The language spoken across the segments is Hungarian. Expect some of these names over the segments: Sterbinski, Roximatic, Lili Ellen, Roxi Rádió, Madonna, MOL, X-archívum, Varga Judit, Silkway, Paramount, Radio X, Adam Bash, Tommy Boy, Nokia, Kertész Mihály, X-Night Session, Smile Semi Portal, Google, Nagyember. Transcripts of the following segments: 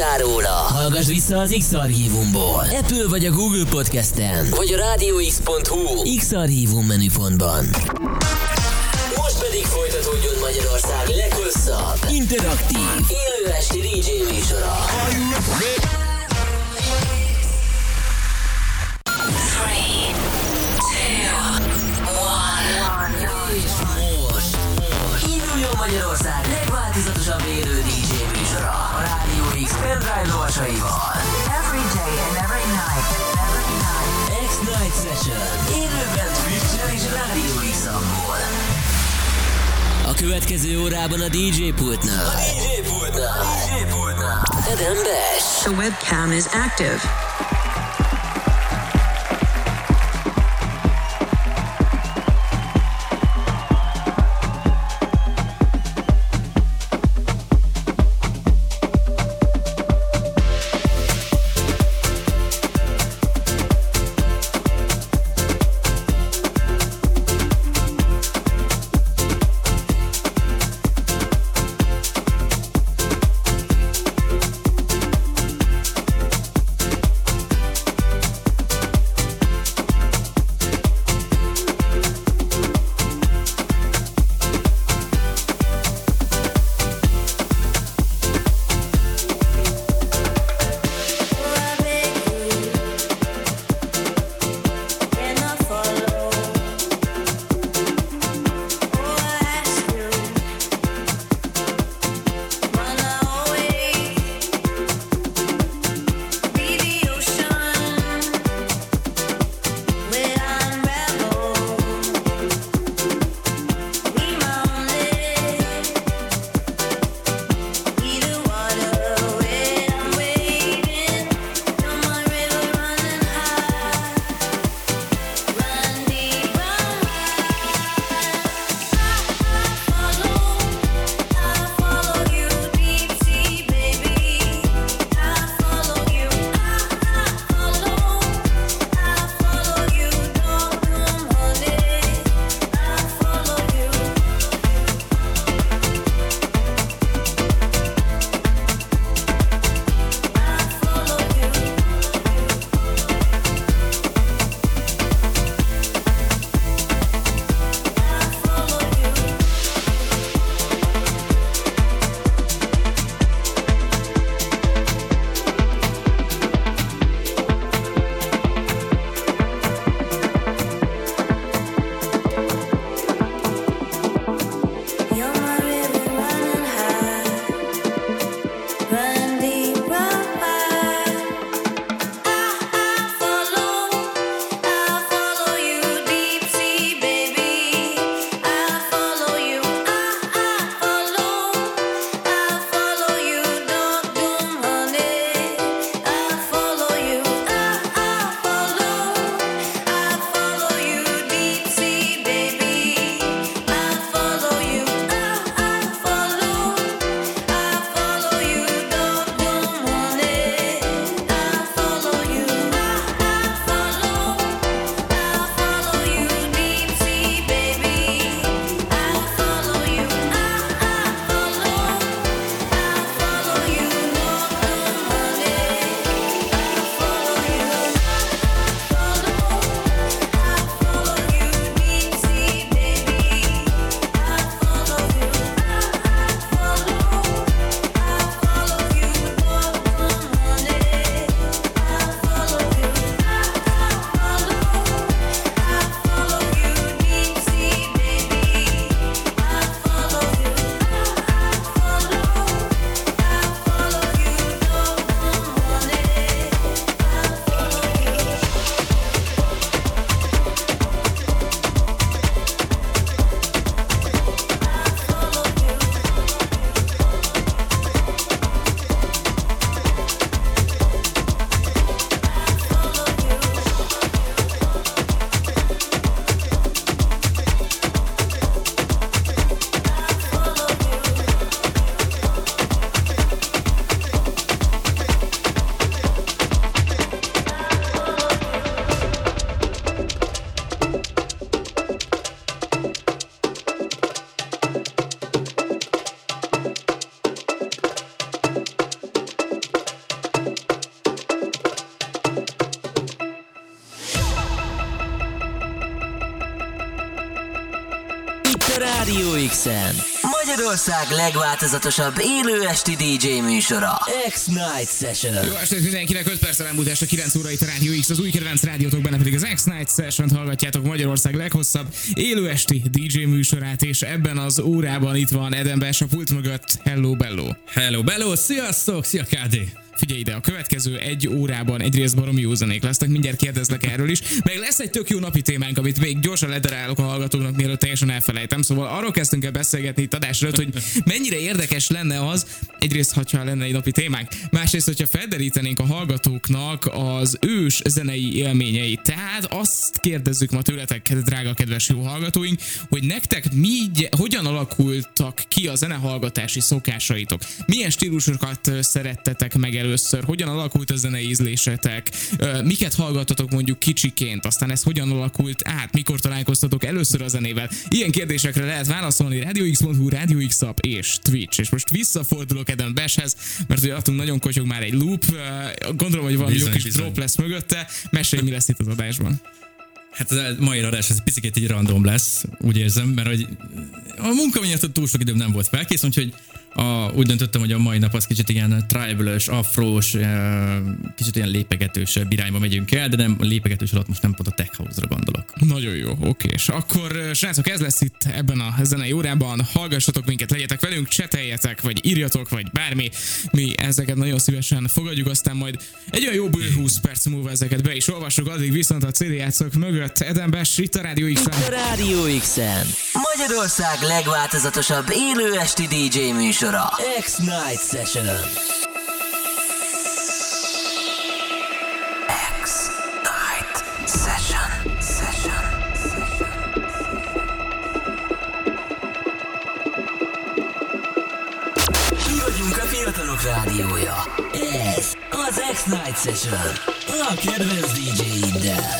hallottál róla, hallgass vissza az X-archívumból. Apple vagy a Google Podcasten, vagy a radiox.hu X-archívum menüpontban. Most pedig folytatódjon Magyarország leghosszabb, interaktív, élő esti DJ műsora. Magyarország legváltozatosabb élő DJ műsora a Radio X pendrive lovasaival. Every day and every night, X-Night Session. Élőben Twitch-en és Radio X-ambol. A következő órában a DJ pultnál. Adam Bash. The webcam is active. X-en. Magyarország legváltozatosabb élő esti DJ műsora, X-Night Session. Jó estét mindenkinek, 5 perccel elmúlt este 9 óra itt a Radio X, az új kedvenc rádiótok, benne pedig az X-Night Session-t hallgatjátok, Magyarország leghosszabb élő esti DJ műsorát, és ebben az órában itt van Adam Bash a pult mögött. Hello Bello! Hello Bello, sziasztok, szia KD! Figyelj ide, a következő egy órában egyrészt baromi jó zenék lesznek, mindjárt kérdezlek erről is, meg lesz egy tök jó napi témánk, amit még gyorsan ledarálok a hallgatóknak, mielőtt teljesen elfelejtem. Szóval arról kezdtünk el beszélgetni itt adás előtt, hogy mennyire érdekes lenne az, egyrészt, ha lenne egy napi témánk, másrészt, hogyha felderítenénk a hallgatóknak az ős zenei élményeit. Tehát azt kérdezzük ma tőletek, drága kedves jó hallgatóink, hogy nektek hogyan alakultak ki a zenehallgatási szokásaitok? Milyen stílusokat szerettetek meg először, hogyan alakult a zenei ízlésetek, miket hallgattatok mondjuk kicsiként, aztán ez hogyan alakult át, mikor találkoztatok először a zenével. Ilyen kérdésekre lehet válaszolni radiox.hu, Radio X app és Twitch. És most visszafordulok Adam Bashhez, mert ugye adtunk nagyon kotyog már egy loop, gondolom, hogy valami jó kis drop lesz mögötte. Mesélj, mi lesz itt az adásban. Hát az mai adás, ez picikét így random lesz, úgy érzem, mert hogy a munka miatt túl sok időm nem volt felkész, úgyhogy úgy döntöttem, hogy a mai nap az kicsit ilyen tribal-ös, afrós, kicsit ilyen lépegetősebb irányba megyünk el, de nem a lépegetős alatt most nem pont a tech house-ra gondolok. Nagyon jó, oké. És akkor srácok, ez lesz itt ebben a zenei órában. Hallgassatok minket, legyetek velünk, cseteljetek, vagy írjatok, vagy bármi. Mi ezeket nagyon szívesen fogadjuk, aztán majd egy olyan jó bő 20 perc múlva ezeket be is olvassuk, addig viszont a CD játszok mögött. Adam Bash, itt a Radio X-en. Itt a Radio X-en. Magyarország legváltozatosabb élő esti DJ műsor. X-Night Session. X-Night Session. Mi vagyunk a fiatalok rádiója. Ez az X-Night Session. A kedvenc DJ-iddel.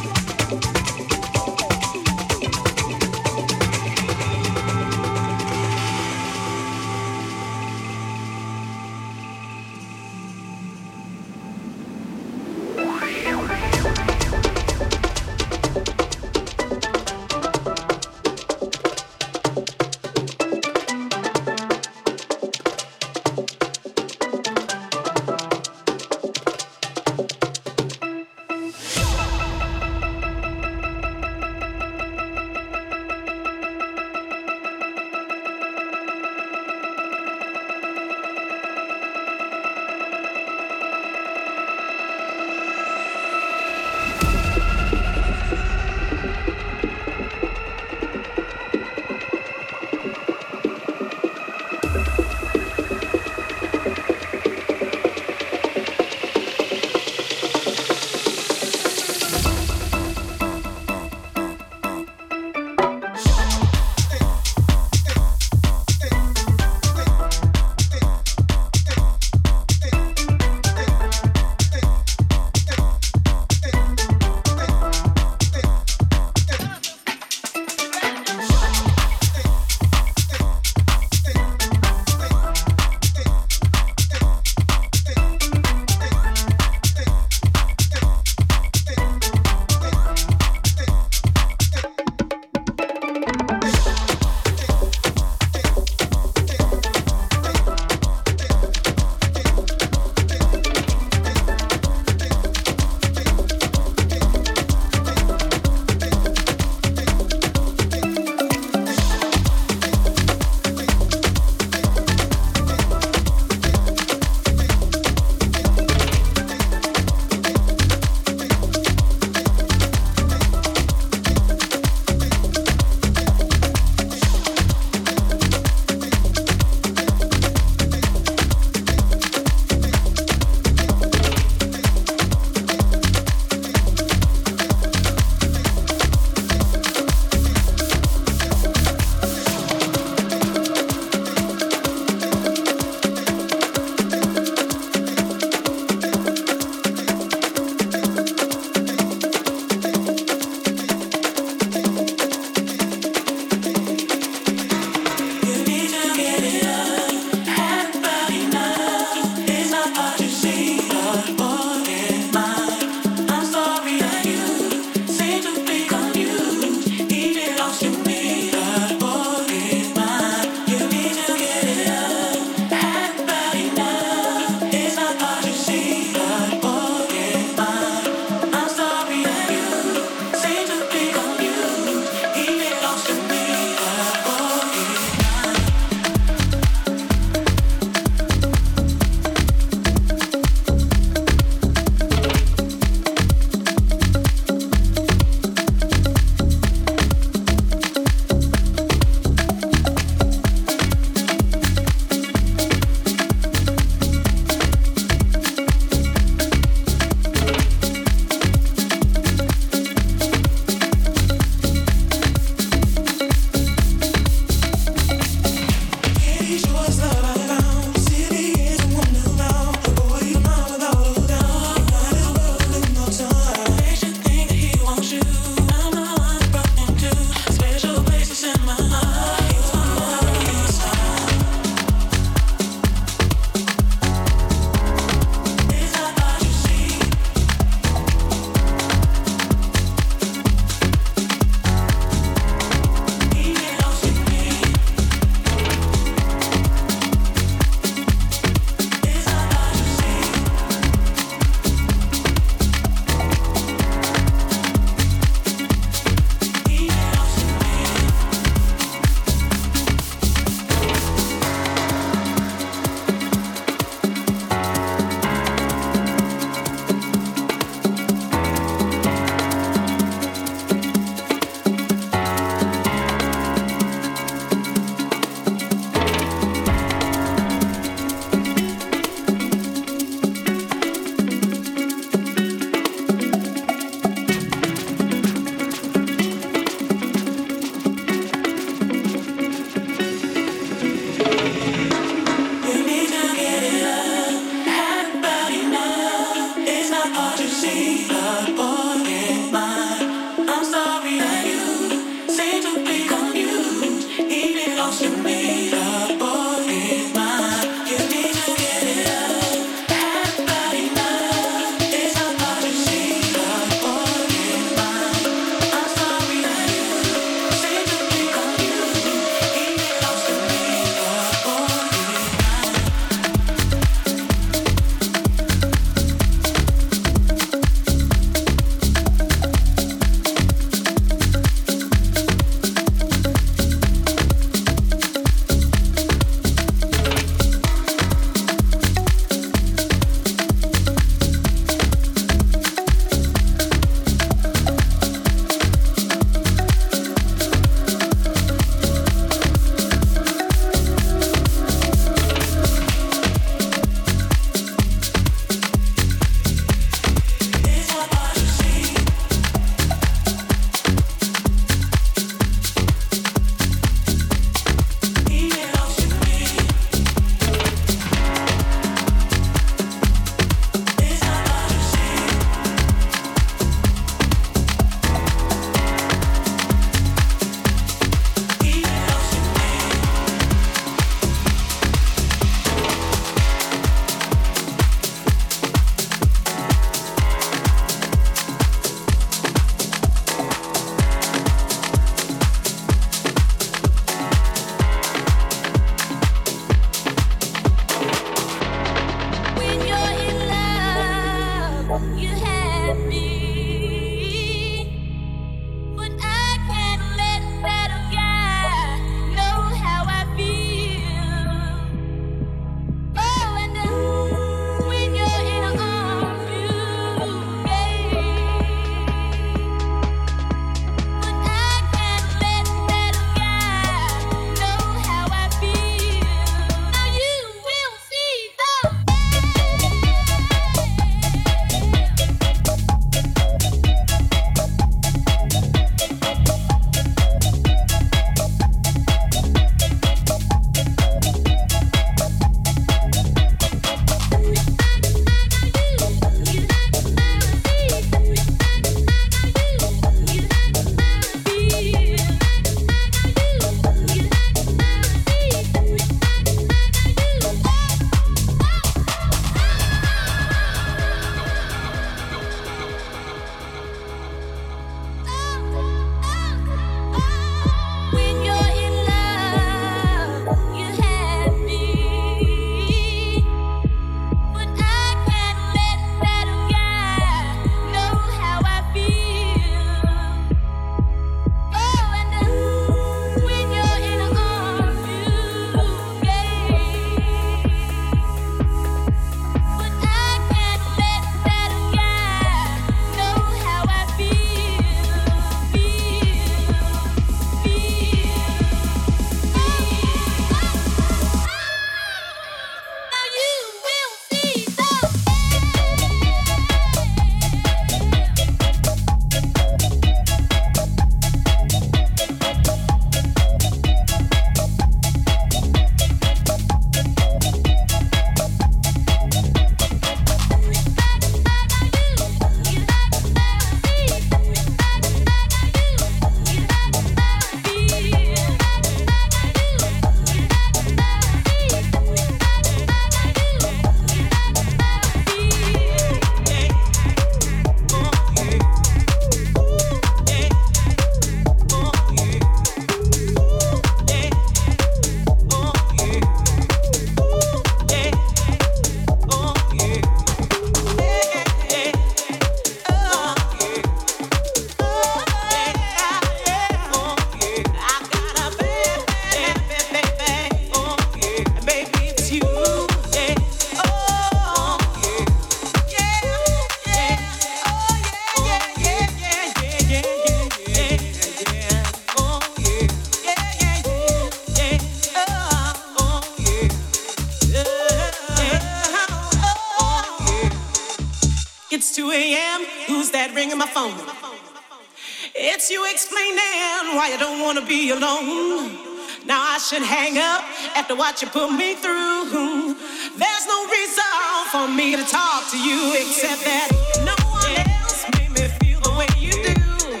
You put me through. There's no reason for me to talk to you except that no one else made me feel the way you do.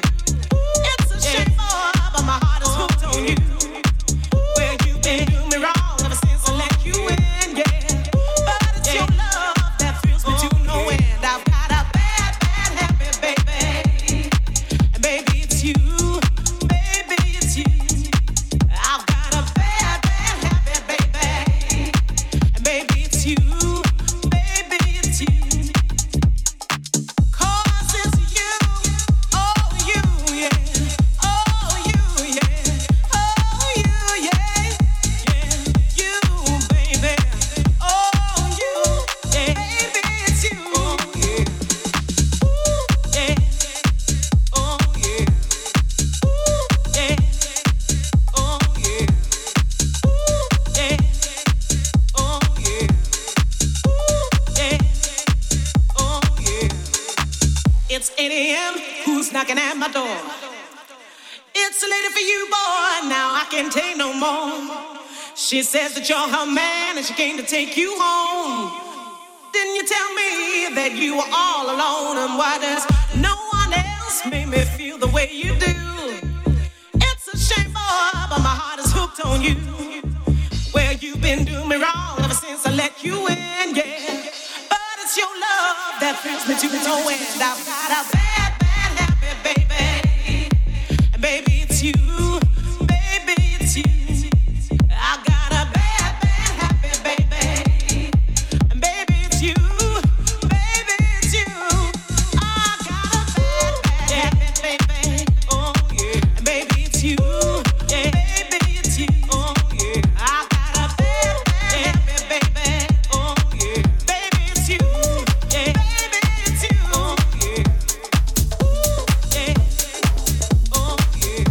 It's a shame, but my heart is hooked on you. Where you knocking at my door. It's later for you, boy, now I can't take no more. She says that you're her man and she came to take you home. Didn't you tell me that you were all alone? And why does no one else make me feel the way you do? It's a shame, boy, but my heart is hooked on you. Well, you've been doing me wrong ever since I let you in, yeah. But it's your love that thrills me to the toe end. I've got a bad, bad habit, baby. And baby, it's you. Baby, it's you. I got a bad, bad habit, baby. And baby, it's you. Baby, it's you. I got a bad, bad habit, baby. Oh, yeah. And baby, it's you. Yeah. Baby, it's you. Oh, yeah. I got a bad, bad habit, baby. Oh, yeah. Baby, it's you. Yeah. Baby, it's you. Oh, yeah. Ooh, yeah. Oh, yeah.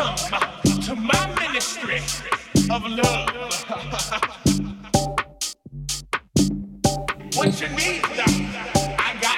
come to my ministry of love. What you need, I got,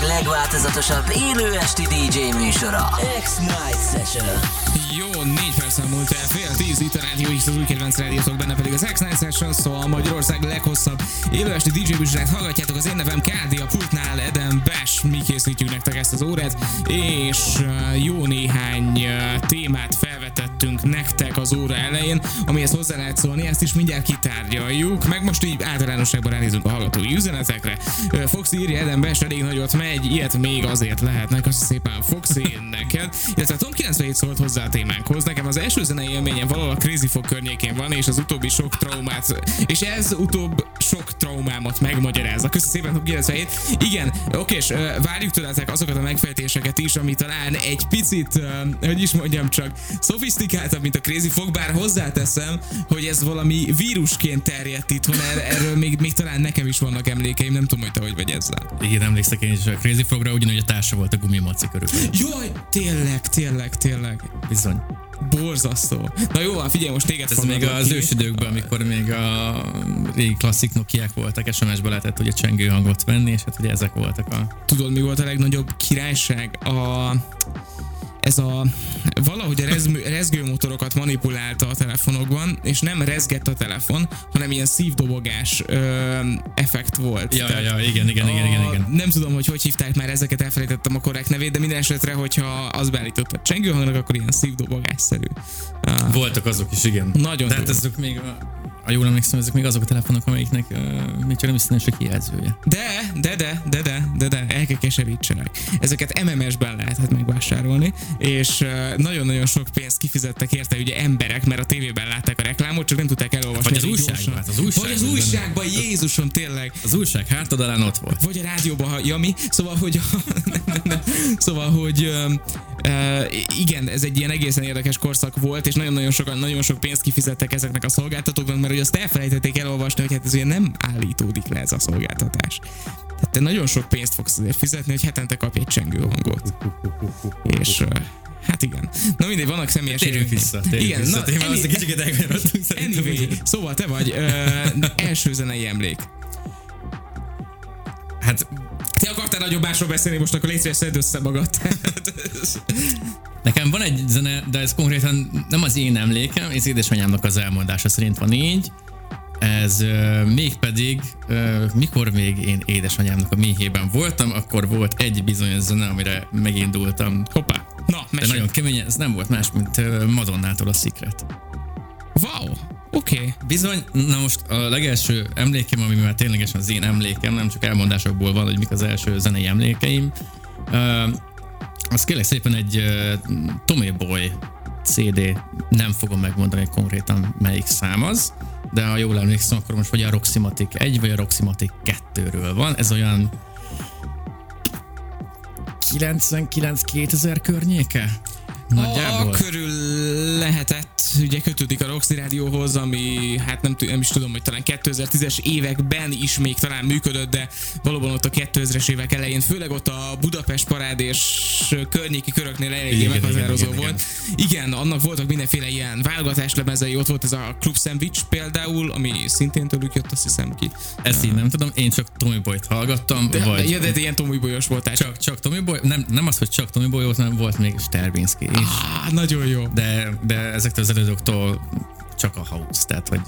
világ legváltozatosabb élő esti DJ műsora, X-Night Session. Jó, 4 perc múlt el, 9:30, itt a Rádió X, az új kedvenc rádiótok, benne pedig az X-Night Session, szóval Magyarország leghosszabb élő esti DJ műsorát hallgatjátok. Az én nevem KD, a pultnál Adam Bash, mi készítjük nektek ezt az órát, és jó néhány témát felvetettünk nektek az óra elején, amihez hozzá lehet szólni, ezt is mindjárt kitárgyaljuk, meg most így általánosságban ránézünk a hallgatói üzenetekre. Foxi írja, Adam Bash elég nagyot megy, ilyet még azért lehetnek, azt szépen Foxi neked. Illetve Tom 97 szólt hozzá a témánkhoz, nekem az első zenei élményem valahol a Crazy Fog környékén van, és ez utóbb sok traumámat megmagyarázza. Köszönöm szépen, Tom 97. Igen, oké, és várjuk tőletek azokat a megfejtéseket is, ami talán egy picit, hogy is mondjam csak, szofisztikáltabb, mint a Crazy Fog, bár hozzáteszem, hogy ez valami vírusként terjedt itthon, erről még talán nekem is vannak emlékeim, nem tudom, hogy te hogy vagy ezzel. Igen, emlékszek én is a Crazy Fogra, ugyanúgy a társa volt a gumimaci körülbelül. Jaj, tényleg. Bizony. Borzasztó. Na jó, figyelj, most téged ez még az ősidőkben, amikor még a régi klasszik Nokiák voltak, SMS-be lehetett ugye csengő hangot venni, és hát ugye ezek voltak a... Tudod, mi volt a legnagyobb királyság? Valahogy a rezgőmotorokat manipulálta a telefonokban, és nem rezgett a telefon, hanem ilyen szívdobogás effekt volt. Igen. Nem tudom, hogy hívták már ezeket, elfelejtettem a korrekt nevét, de minden esetre, hogyha az beállított a csengőhangnak, akkor ilyen szívdobogásszerű. Voltak azok is, igen. Nagyon durva. Azok még... A jól emlékszem, ezek még azok a telefonok, amelyiknek még csak nem hiszem, hogy kijelzője. De, el kell keserítsenek. Ezeket MMS-ben lehet megvásárolni, és nagyon-nagyon sok pénzt kifizettek érte ugye emberek, mert a tévében látták a reklámot, csak nem tudták elolvasni. Vagy az újságban, Jézusom, tényleg. Az újság hátoldalán ott volt. Vagy a rádióban, Jami, igen, ez egy ilyen egészen érdekes korszak volt, és nagyon-nagyon sokan, nagyon sok pénzt kifizettek ezeknek a szolgáltatóknak, mert hogy azt elfelejtették elolvasni, hogy hát ez ugye nem állítódik le ez a szolgáltatás. Tehát te nagyon sok pénzt fogsz azért fizetni, hogy hetente kapj egy csengő hangot. És... hát igen. Na mindegy, vannak személyes... Térjünk vissza. Témán azt a kicsiket elgondoltunk szerintem. Szóval te vagy első zenei emlék. Hát... Te akartál nagyobbásról beszélni, most akkor légy szíves, szedd össze magad. Nekem van egy zene, de ez konkrétan nem az én emlékem, ez édesanyámnak az elmondása szerint van így. Ez mégpedig, mikor még én édesanyámnak a méhében voltam, akkor volt egy bizonyos zene, amire megindultam. Hoppá! Na, mesélj! De nagyon kemény, ez nem volt más, mint Madonnától a Secret. Wow! Oké. Bizony, na most a legelső emlékem, ami már ténylegesen az én emlékem, nem csak elmondásokból van, hogy mik az első zenei emlékeim, az kérlek szépen egy Tommy Boy CD, nem fogom megmondani konkrétan melyik szám az, de ha jól emlékszem, akkor most vagy a Roximatic 1, vagy a Roximatic 2-ről van, ez olyan 99-2000 környéke? Nagyjából. Körül lehetett, ugye kötődik a Roxi Rádióhoz, ami hát nem is tudom, hogy talán 2010-es években is még talán működött, de valóban ott a 2000-es évek elején, főleg ott a Budapest Parád és környéki köröknél eléggé meghatározó volt. Igen, annak voltak mindenféle ilyen válogatáslemezei, ott volt ez a Club Sandwich például, ami szintén tőlük jött, azt hiszem ki. Ezt így nem tudom, én csak Tommy Boyt hallgattam. De ilyen Tommy Boyos voltál. Csak Tommy Boy, nem az, hogy csak Tommy Boy volt, nem volt még Sterbinski. Nagyon jó. De ezektől az előzőktől csak a house, tehát hogy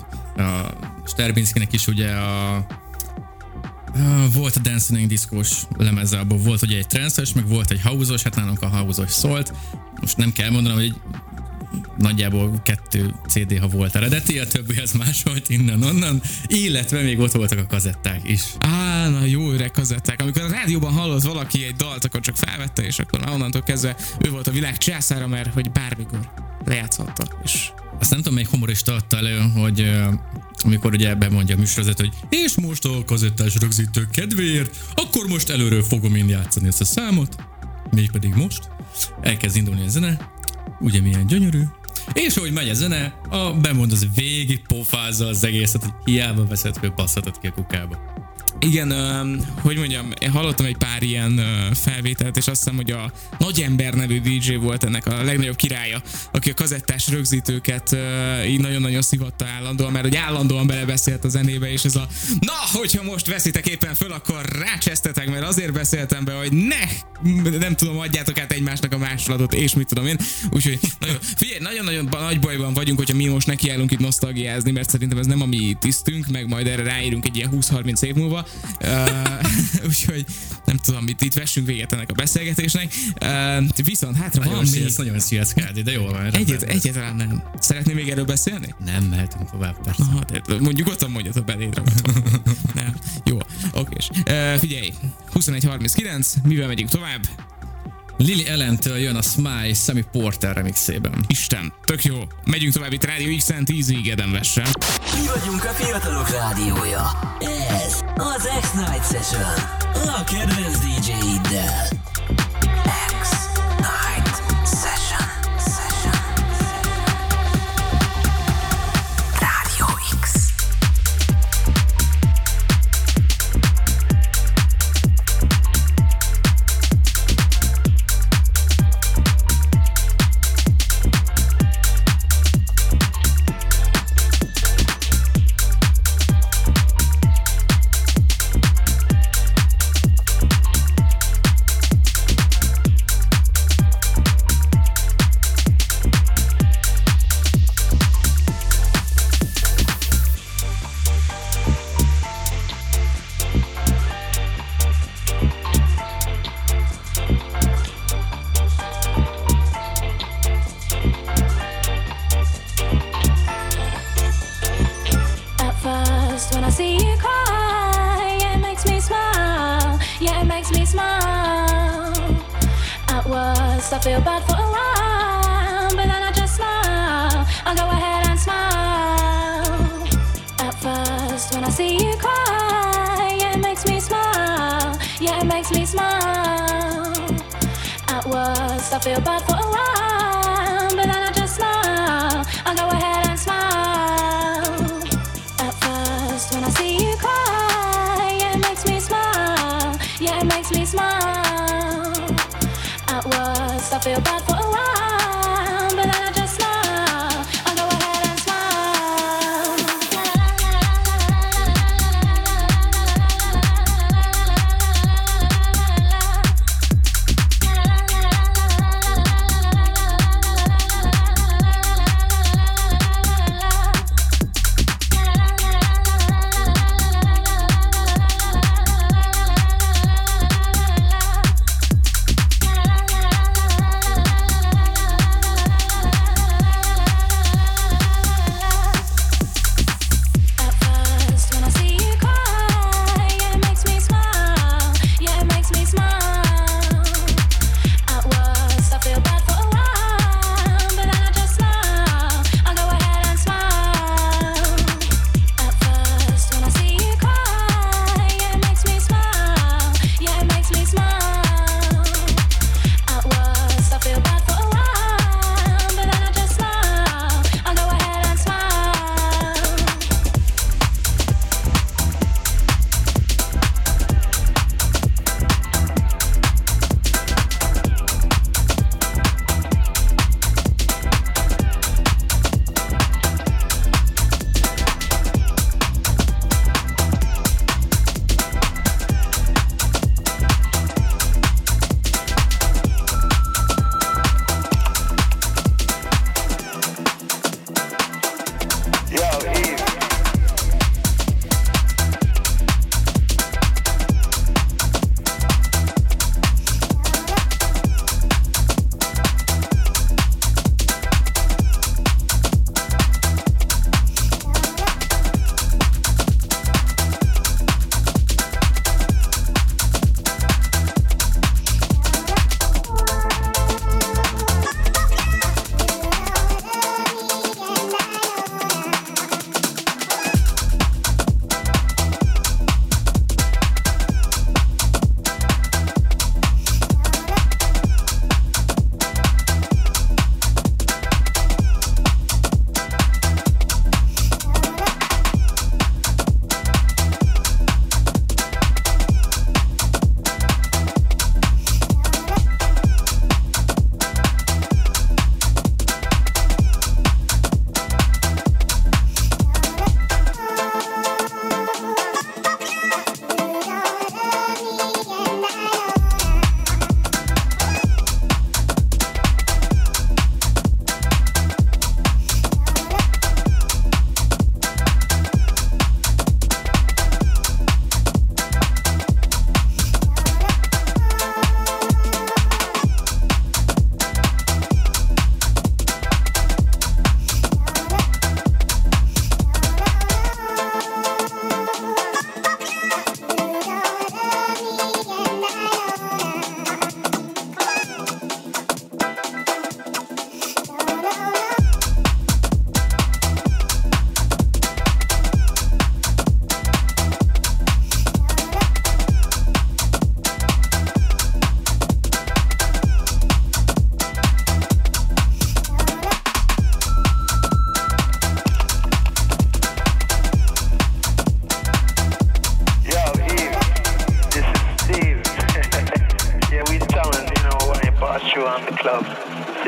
a Sterbinskinek is ugye volt a Dancing diszkós lemeze, abból volt ugye egy trance-os, meg volt egy house-os, hát nálunk a house-os szólt. Most nem kell mondanom, hogy nagyjából 2 CD, ha volt eredeti, a többi az más volt innen-onnan, illetve még ott voltak a kazetták is. Na jó öreg kazetták. Amikor a rádióban hallott valaki egy dalt, akkor csak felvette, és akkor onnantól kezdve ő volt a világ császára, mert hogy bármikor lejátszhatta. És... Azt nem tudom, melyik humorista adta elő, hogy amikor ugye bemondja a műsorozat, hogy és most a kazettás rögzítő kedvéért, akkor most előről fogom én játszani ezt a számot, mégpedig most. Elkezd indulni a zene. Ugye milyen gyönyörű. És ahogy megy a zene, bemond az végig pofázza az egészet, hogy hiába veszed, hogy basszatot ki a kukába. Igen, hogy mondjam, én hallottam egy pár ilyen felvételt, és azt hiszem, hogy a Nagyember nevű DJ volt ennek a legnagyobb királya, aki a kazettás rögzítőket így nagyon-nagyon szivatta állandóan, mert hogy állandóan belebeszélt a zenébe, és ez a na, hogyha most veszitek éppen föl, akkor rácsesztetek, mert azért beszéltem be, hogy nem tudom, adjátok át egymásnak a másolatot, és mit tudom én. Úgyhogy nagyon, figyelj, nagyon-nagyon nagy bajban vagyunk, hogyha mi most nekiállunk itt nosztalgiázni, mert szerintem ez nem a mi tisztünk, meg majd erre ráírunk egy ilyen 20-30 év múlva. Úgyhogy nem tudom, mit itt vessünk véget ennek a beszélgetésnek. Viszont hátra nagyon van még... Ez nagyon szíveszkádi, de jól van. Egyáltalán nem. Szeretném még erről beszélni? Nem, mehetünk tovább, persze. Aha, tehát nyugodtan mondjatok belédre. Nem. Jó, okés. Figyelj, 21.39, mivel megyünk tovább? Lili Ellentől jön a Smile Semi Portal remixében. Isten, tök jó. Megyünk tovább itt Radio X-en 10-ig Adam Bash-sel. Mi vagyunk a fiatalok rádiója. Ez az X-Night Session. A kedvenc DJ-iddel. X-Night Session.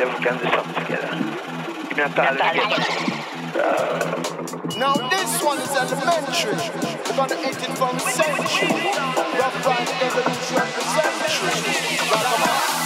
see if we can do something together. Give me a tally. Now this one is elementary. We're gonna hit it from the century. Rough ride evolution of the century. Rock-a-rock.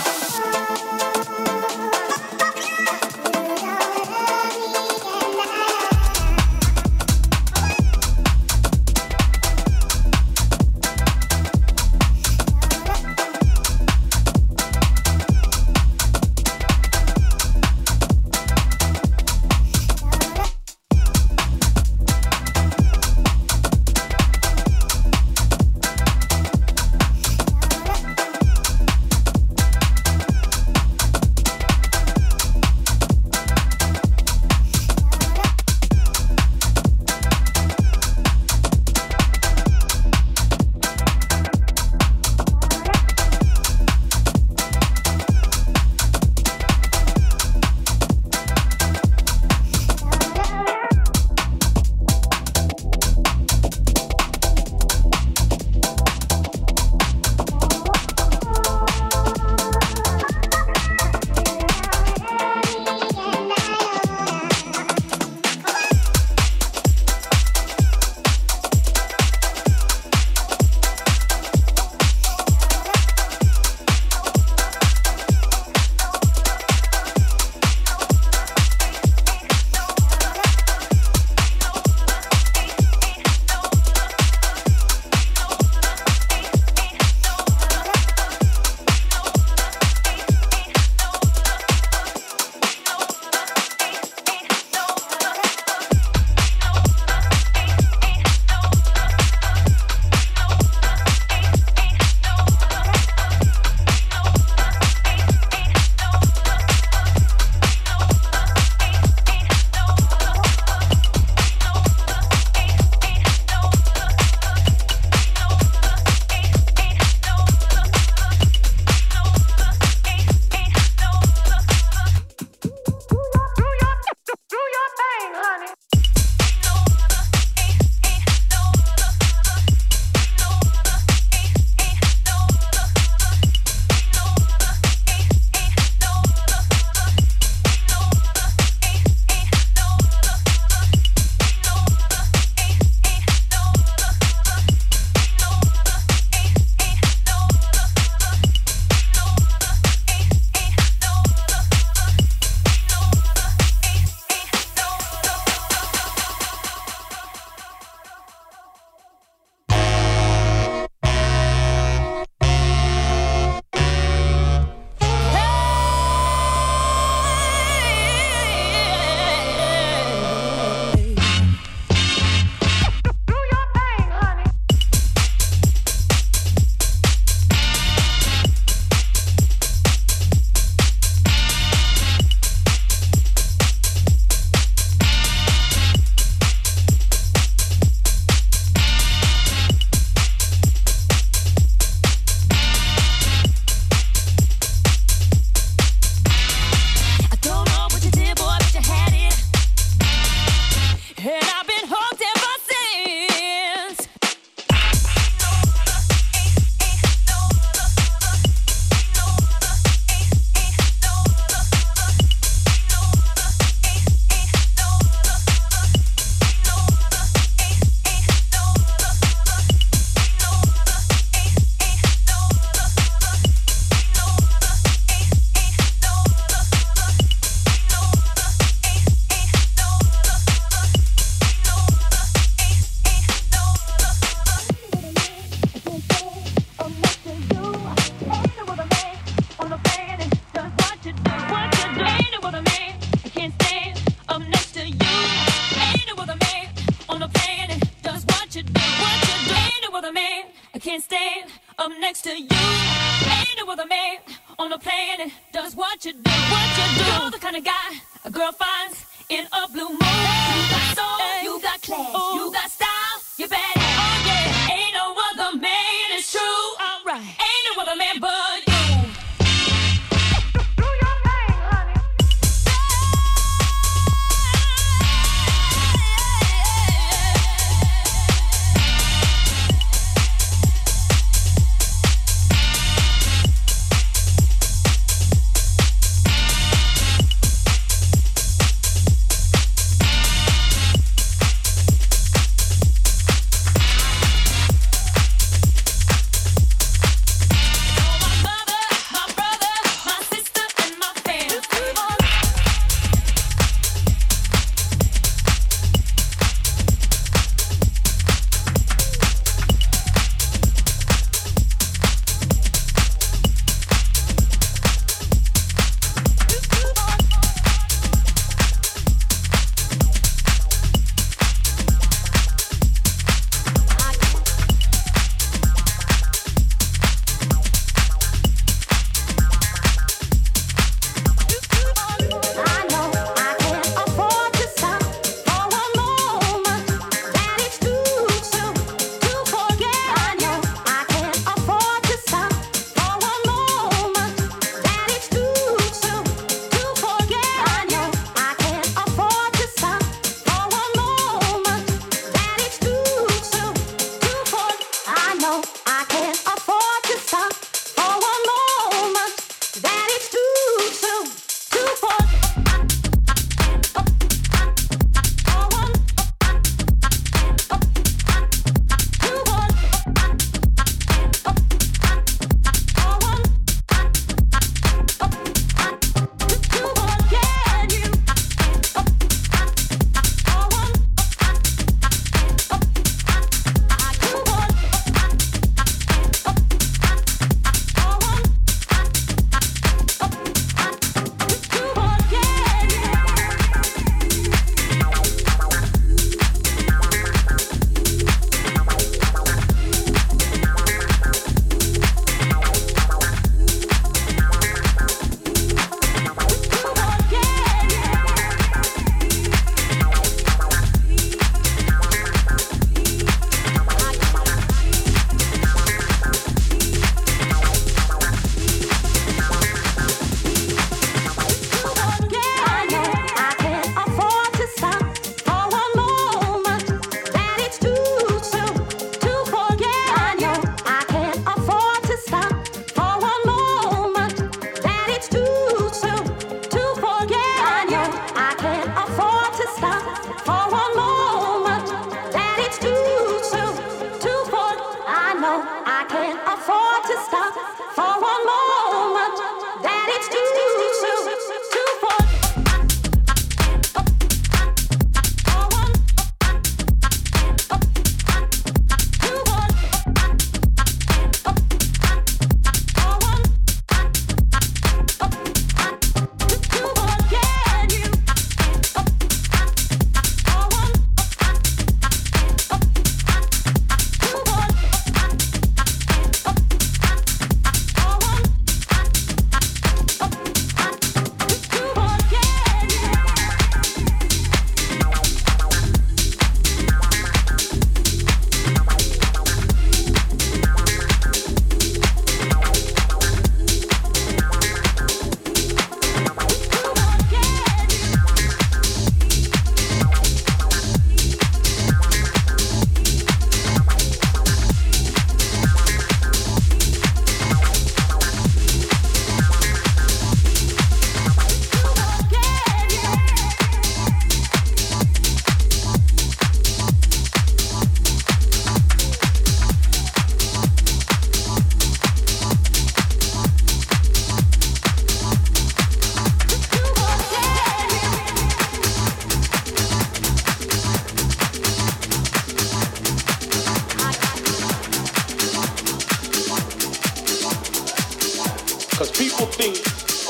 people think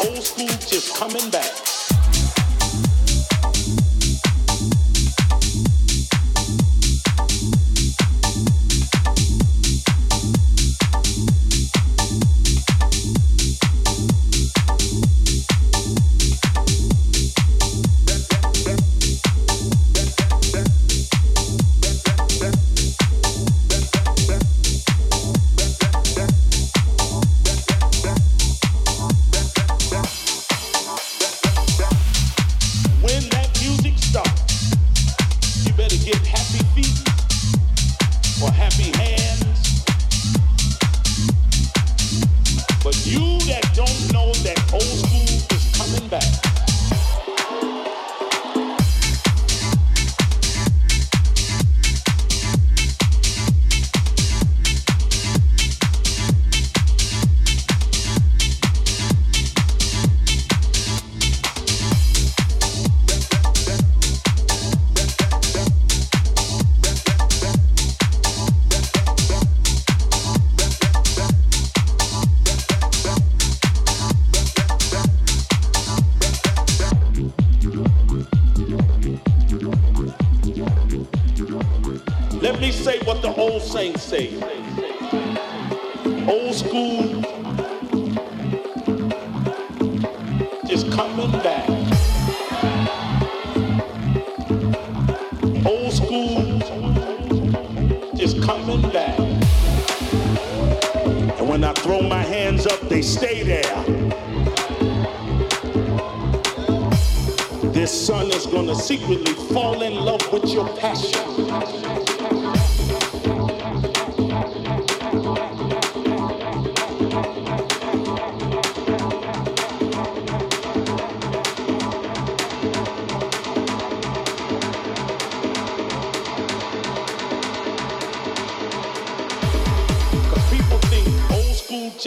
old school just coming back.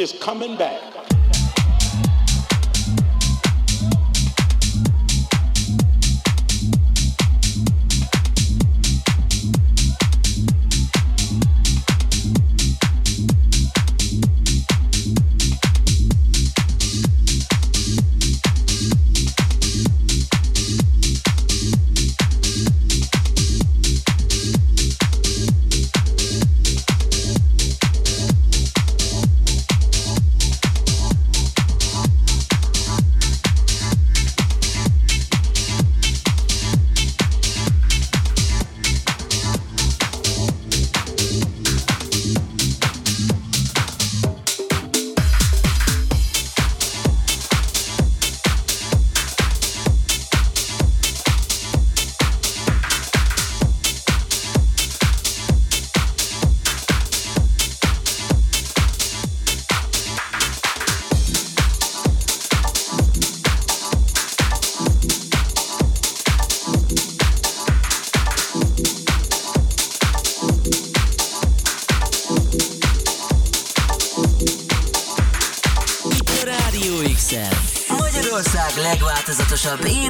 Just coming back.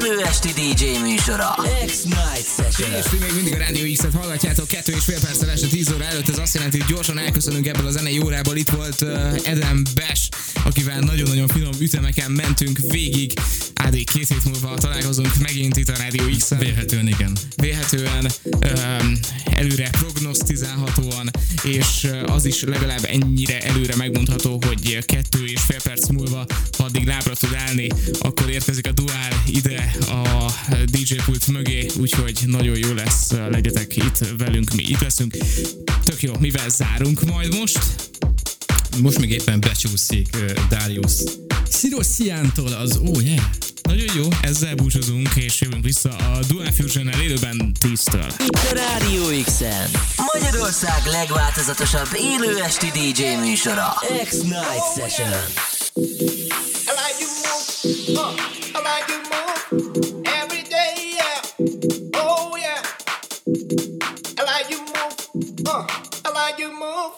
Élő esti DJ műsora X-Night Session. Éjfél még mindig a Radio X-et hallgatjátok, 2,5 perccel este 10 óra előtt. Ez azt jelenti, hogy gyorsan elköszönünk ebből a zenei órából. Itt volt Adam Bash, akivel nagyon-nagyon finom ütemeken mentünk végig. Ádi, 2 hét múlva találkozunk megint itt a Radio X-en. Vélhetően igen. Vélhetően előre prognosztizálhatóan, és az is legalább ennyire előre megmondható, hogy 2,5 perc múlva, ha addig lábra tud állni, akkor érkezik a Duál ide a DJ pult mögé, úgyhogy nagyon jó lesz, legyetek itt velünk, mi itt leszünk. Tök jó, mivel zárunk majd most? Most még éppen becsúszik Darius Szirosziántól az Oh Yeah. Nagyon jó, ezzel búcsúzunk, és jövünk vissza a Duna Fusion-nel élőben 10-től. Itt a Radio X-en, Magyarország legváltozatosabb élő esti DJ műsora, X-Night Session. I like you move, I like you move, every day, yeah, oh yeah. I like you move, I like you move.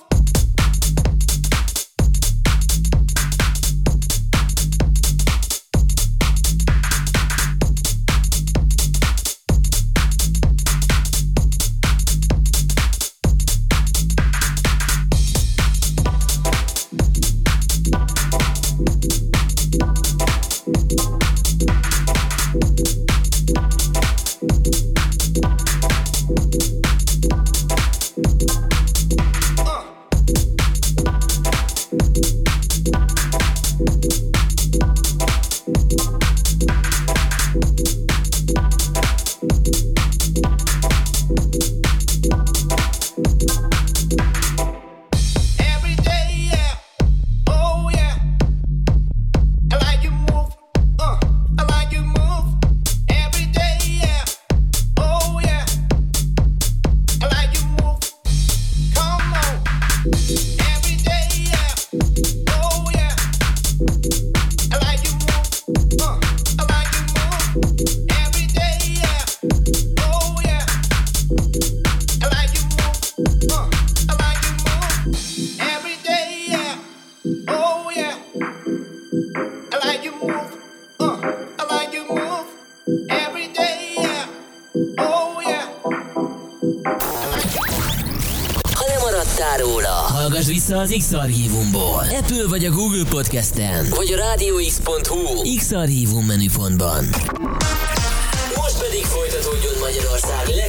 Az X-archívumból. Apple vagy a Google Podcasten, vagy a radiox.hu X-archívum menüpontban. Most pedig folytatódjon Magyarország